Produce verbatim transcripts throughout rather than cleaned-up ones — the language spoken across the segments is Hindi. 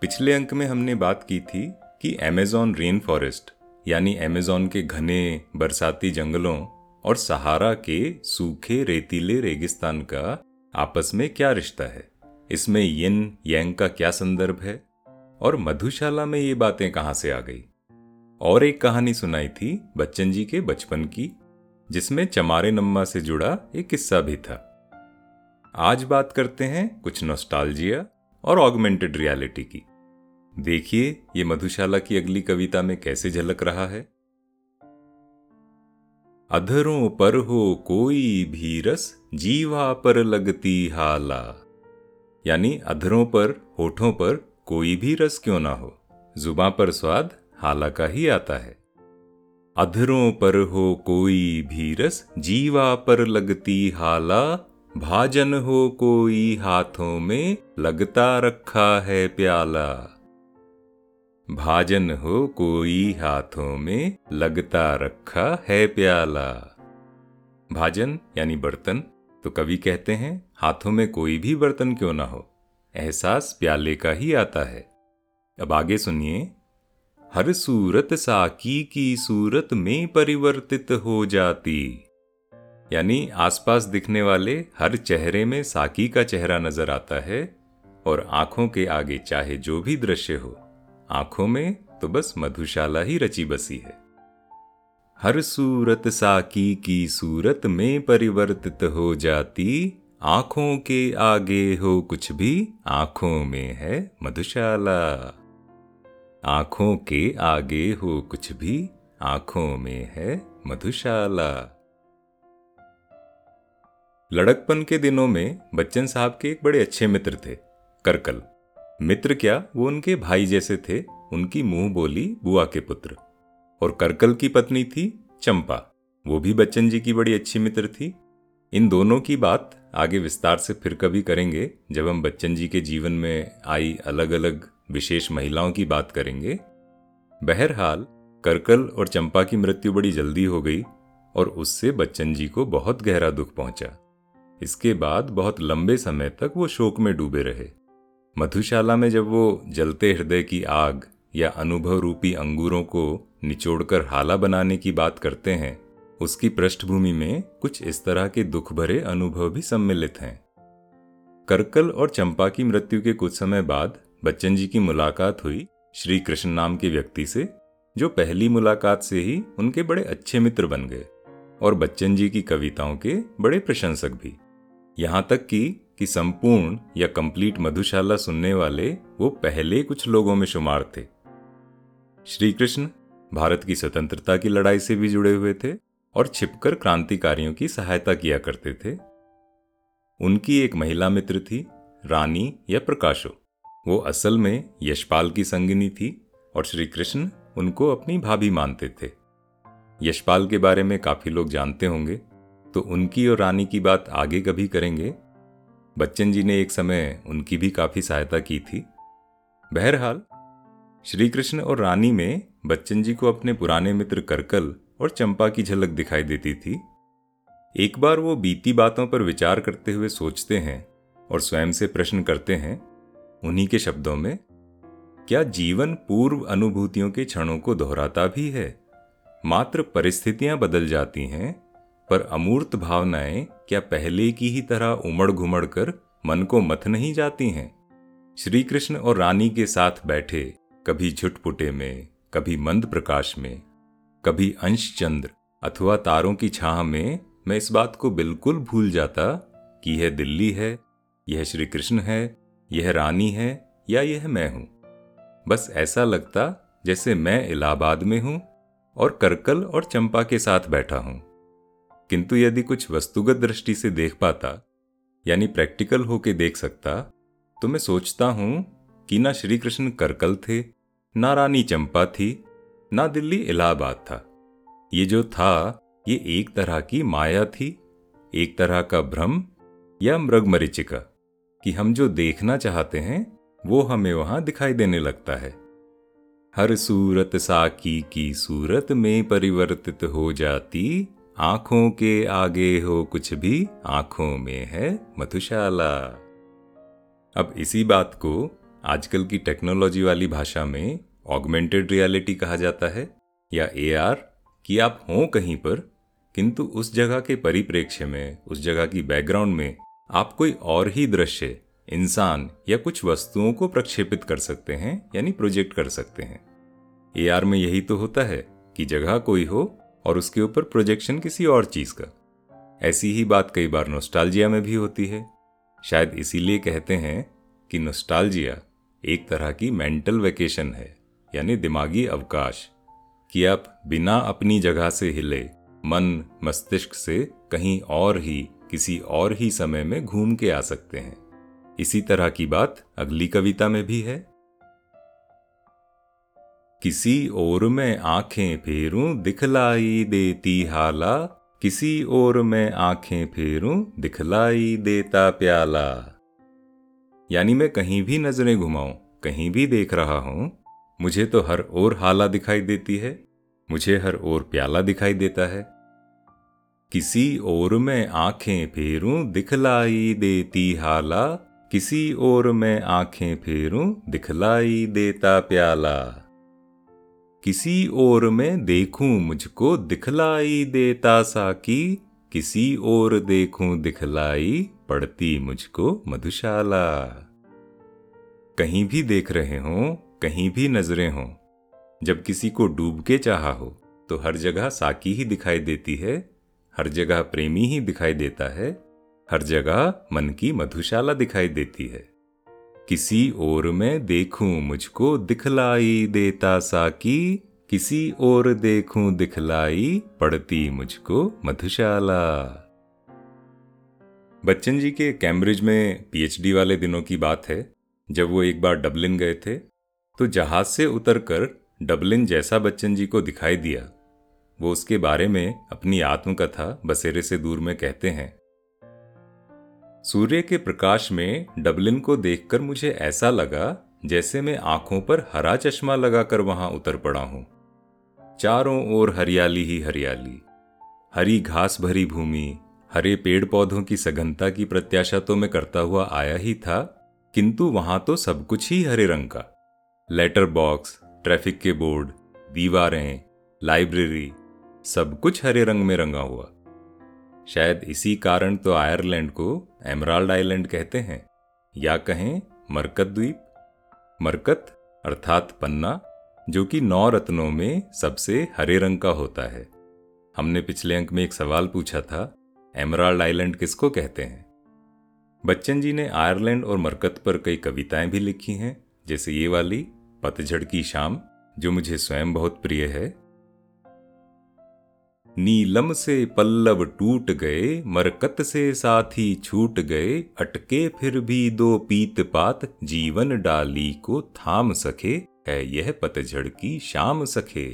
पिछले अंक में हमने बात की थी कि अमेज़न रेन फॉरेस्ट यानी अमेज़न के घने बरसाती जंगलों और सहारा के सूखे रेतीले रेगिस्तान का आपस में क्या रिश्ता है, इसमें यिन यांग का क्या संदर्भ है और मधुशाला में ये बातें कहाँ से आ गई। और एक कहानी सुनाई थी बच्चन जी के बचपन की, जिसमें चमारे नम्मा से जुड़ा एक किस्सा भी था। आज बात करते हैं कुछ नॉस्टैल्जिया और ऑगमेंटेड रियलिटी की। देखिए ये मधुशाला की अगली कविता में कैसे झलक रहा है। अधरों पर हो कोई भी रस, जीवा पर लगती हाला। यानी अधरों पर, होठों पर कोई भी रस क्यों ना हो, जुबां पर स्वाद हाला का ही आता है। अधरों पर हो कोई भी रस, जीवा पर लगती हाला। भाजन हो कोई हाथों में, लगता रखा है प्याला। भाजन हो कोई हाथों में, लगता रखा है प्याला। भाजन यानी बर्तन, तो कवि कहते हैं हाथों में कोई भी बर्तन क्यों ना हो, एहसास प्याले का ही आता है। अब आगे सुनिए। हर सूरत साकी की सूरत में परिवर्तित हो जाती। यानी आसपास दिखने वाले हर चेहरे में साकी का चेहरा नजर आता है और आंखों के आगे चाहे जो भी दृश्य हो, आंखों में तो बस मधुशाला ही रची बसी है। हर सूरत साकी की सूरत में परिवर्तित हो जाती, आंखों के आगे हो कुछ भी, आंखों में है मधुशाला। आंखों के आगे हो कुछ भी, आंखों में है मधुशाला। लड़कपन के दिनों में बच्चन साहब के एक बड़े अच्छे मित्र थे, करकल। मित्र क्या, वो उनके भाई जैसे थे, उनकी मुंह बोली बुआ के पुत्र। और करकल की पत्नी थी चंपा, वो भी बच्चन जी की बड़ी अच्छी मित्र थी। इन दोनों की बात आगे विस्तार से फिर कभी करेंगे, जब हम बच्चन जी के जीवन में आई अलग अलग विशेष महिलाओं की बात करेंगे। बहरहाल करकल और चंपा की मृत्यु बड़ी जल्दी हो गई और उससे बच्चन जी को बहुत गहरा दुख पहुंचा। इसके बाद बहुत लंबे समय तक वो शोक में डूबे रहे। मधुशाला में जब वो जलते हृदय की आग या अनुभव रूपी अंगूरों को निचोड़कर हाला बनाने की बात करते हैं, उसकी पृष्ठभूमि में कुछ इस तरह के दुख भरे अनुभव भी सम्मिलित हैं। करकल और चंपा की मृत्यु के कुछ समय बाद बच्चन जी की मुलाकात हुई श्री कृष्ण नाम के व्यक्ति से, जो पहली मुलाकात से ही उनके बड़े अच्छे मित्र बन गए और बच्चन जी की कविताओं के बड़े प्रशंसक भी। यहाँ तक कि कि संपूर्ण या कंप्लीट मधुशाला सुनने वाले वो पहले कुछ लोगों में शुमार थे। श्री कृष्ण भारत की स्वतंत्रता की लड़ाई से भी जुड़े हुए थे और छिपकर क्रांतिकारियों की सहायता किया करते थे। उनकी एक महिला मित्र थी रानी या प्रकाशो, वो असल में यशपाल की संगिनी थी और श्री कृष्ण उनको अपनी भाभी मानते थे। यशपाल के बारे में काफी लोग जानते होंगे, तो उनकी और रानी की बात आगे कभी करेंगे। बच्चन जी ने एक समय उनकी भी काफी सहायता की थी। बहरहाल श्री कृष्ण और रानी में बच्चन जी को अपने पुराने मित्र करकल और चंपा की झलक दिखाई देती थी। एक बार वो बीती बातों पर विचार करते हुए सोचते हैं और स्वयं से प्रश्न करते हैं, उन्हीं के शब्दों में, क्या जीवन पूर्व अनुभूतियों के क्षणों को दोहराता भी है? मात्र परिस्थितियां बदल जाती हैं, पर अमूर्त भावनाएं क्या पहले की ही तरह उमड़ घुमड़ कर मन को मथ नहीं जाती हैं? श्री कृष्ण और रानी के साथ बैठे कभी झुटपुटे में, कभी मंद प्रकाश में, कभी अंश चंद्र अथवा तारों की छाह में मैं इस बात को बिल्कुल भूल जाता कि यह दिल्ली है, यह श्री कृष्ण है, यह रानी है या यह मैं हूं। बस ऐसा लगता जैसे मैं इलाहाबाद में हूं और करकल और चंपा के साथ बैठा हूं। किंतु यदि कुछ वस्तुगत दृष्टि से देख पाता, यानी प्रैक्टिकल होके देख सकता, तो मैं सोचता हूं कि ना श्री कृष्ण करकल थे, ना रानी चंपा थी, ना दिल्ली इलाहाबाद था। ये जो था ये एक तरह की माया थी, एक तरह का भ्रम या मृगमरीचिका, कि हम जो देखना चाहते हैं वो हमें वहां दिखाई देने लगता है। हर सूरत साकी की सूरत में परिवर्तित हो जाती, आंखों के आगे हो कुछ भी, आंखों में है मधुशाला। अब इसी बात को आजकल की टेक्नोलॉजी वाली भाषा में ऑगमेंटेड रियलिटी कहा जाता है या एआर, कि आप हों कहीं पर किंतु उस जगह के परिप्रेक्ष्य में, उस जगह की बैकग्राउंड में आप कोई और ही दृश्य, इंसान या कुछ वस्तुओं को प्रक्षेपित कर सकते हैं, यानी प्रोजेक्ट कर सकते हैं। एआर में यही तो होता है कि जगह कोई हो और उसके ऊपर प्रोजेक्शन किसी और चीज़ का। ऐसी ही बात कई बार नॉस्टैल्जिया में भी होती है। शायद इसीलिए कहते हैं कि नॉस्टैल्जिया एक तरह की मेंटल वेकेशन है, यानी दिमागी अवकाश, कि आप बिना अपनी जगह से हिले मन मस्तिष्क से कहीं और ही, किसी और ही समय में घूम के आ सकते हैं। इसी तरह की बात अगली कविता में भी है। किसी ओर में आंखें फेरूं दिखलाई देती हाला, किसी ओर में आंखें फेरूं दिखलाई देता प्याला। यानी मैं कहीं भी नजरें घुमाऊं, कहीं भी देख रहा हूं, मुझे तो हर ओर हाला दिखाई देती है, मुझे हर ओर प्याला दिखाई देता है। किसी ओर में आंखें फेरूं दिखलाई देती हाला, किसी ओर में आंखें फेरूं दिखलाई देता प्याला। किसी ओर में देखूं मुझको दिखलाई देता साकी, किसी ओर देखूं दिखलाई पड़ती मुझको मधुशाला। कहीं भी देख रहे हों, कहीं भी नजरें हों, जब किसी को डूब के चाहा हो तो हर जगह साकी ही दिखाई देती है, हर जगह प्रेमी ही दिखाई देता है, हर जगह मन की मधुशाला दिखाई देती है। किसी ओर में देखूं मुझको दिखलाई देता साकी, किसी ओर देखूं दिखलाई पड़ती मुझको मधुशाला। बच्चन जी के कैम्ब्रिज में पीएचडी वाले दिनों की बात है, जब वो एक बार डबलिन गए थे तो जहाज से उतरकर डबलिन जैसा बच्चन जी को दिखाई दिया। वो उसके बारे में अपनी आत्मकथा बसेरे से दूर में कहते हैं। सूर्य के प्रकाश में डबलिन को देखकर मुझे ऐसा लगा जैसे मैं आंखों पर हरा चश्मा लगाकर वहां उतर पड़ा हूं। चारों ओर हरियाली ही हरियाली, हरी घास भरी भूमि, हरे पेड़ पौधों की सघनता की प्रत्याशा तो मैं करता हुआ आया ही था, किंतु वहां तो सब कुछ ही हरे रंग का। लेटर बॉक्स, ट्रैफिक के बोर्ड, दीवारें, लाइब्रेरी, सब कुछ हरे रंग में रंगा हुआ। शायद इसी कारण तो आयरलैंड को एमराल्ड आइलैंड कहते हैं, या कहें मरकत द्वीप। मरकत अर्थात पन्ना, जो कि नौ रत्नों में सबसे हरे रंग का होता है। हमने पिछले अंक में एक सवाल पूछा था, एमराल्ड आइलैंड किसको कहते हैं। बच्चन जी ने आयरलैंड और मरकत पर कई कविताएं भी लिखी हैं, जैसे ये वाली पतझड़ की शाम, जो मुझे स्वयं बहुत प्रिय है। नीलम से पल्लव टूट गए, मरकत से साथी छूट गए, अटके फिर भी दो पीत पात, जीवन डाली को थाम सके, है यह पतझड़ की शाम सखे।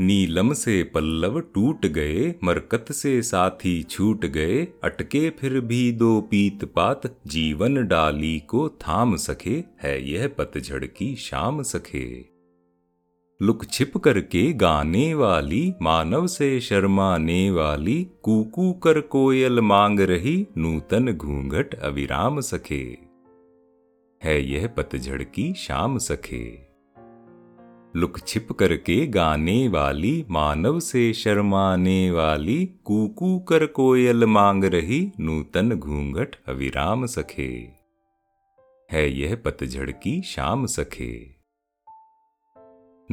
नीलम से पल्लव टूट गए, मरकत से साथी छूट गए, अटके फिर भी दो पीत पात, जीवन डाली को थाम सके, है यह पतझड़ की शाम सखे। लुक छिप करके गाने वाली, मानव से शर्माने वाली, कूकू कर कोयल मांग रही, नूतन घूंघट अविराम सखे, है यह पतझड़ की शाम सखे। लुक छिप करके गाने वाली, मानव से शर्माने वाली, कूकू कर कोयल मांग रही, नूतन घूंघट अविराम सखे, है यह पतझड़ की शाम सखे।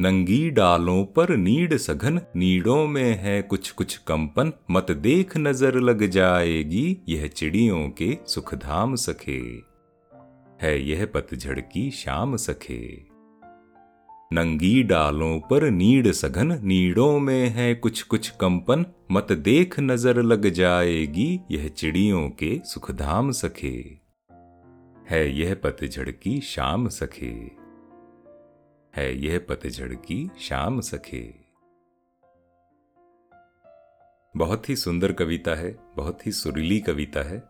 नंगी डालों पर नीड सघन, नीडों में है कुछ कुछ कंपन, मत देख नजर लग जाएगी, यह चिड़ियों के सुखधाम सखे, है यह पतझड़ की शाम सखे। नंगी डालों पर नीड सघन, नीडों में है कुछ कुछ कंपन, मत देख नजर लग जाएगी, यह चिड़ियों के सुखधाम सखे, है यह पतझड़ की शाम सखे, है यह पतझड़ की शाम सखे। बहुत ही सुंदर कविता है, बहुत ही सुरीली कविता है।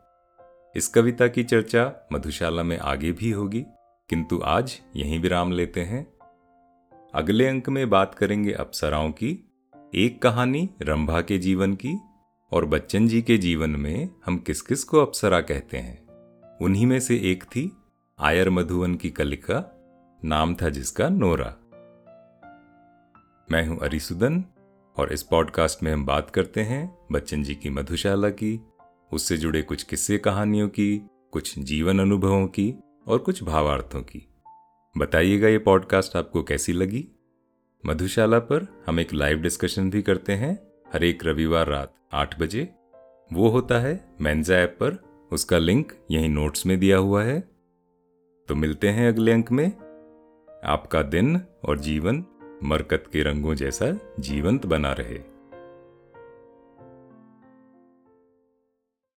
इस कविता की चर्चा मधुशाला में आगे भी होगी, किंतु आज यहीं विराम लेते हैं। अगले अंक में बात करेंगे अप्सराओं की। एक कहानी रंभा के जीवन की, और बच्चन जी के जीवन में हम किस किस को अप्सरा कहते हैं, उन्हीं में से एक थी आयर मधुवन की कलिका, नाम था जिसका नोरा। मैं हूं अरिसुदन और इस पॉडकास्ट में हम बात करते हैं बच्चन जी की मधुशाला की, उससे जुड़े कुछ किस्से कहानियों की, कुछ जीवन अनुभवों की और कुछ भावार्थों की। बताइएगा ये पॉडकास्ट आपको कैसी लगी। मधुशाला पर हम एक लाइव डिस्कशन भी करते हैं हर एक रविवार रात आठ बजे। वो होता है मेंजा ऐप पर, उसका लिंक यहीं नोट्स में दिया हुआ है। तो मिलते हैं अगले अंक में। आपका दिन और जीवन मरकत के रंगों जैसा जीवंत बना रहे।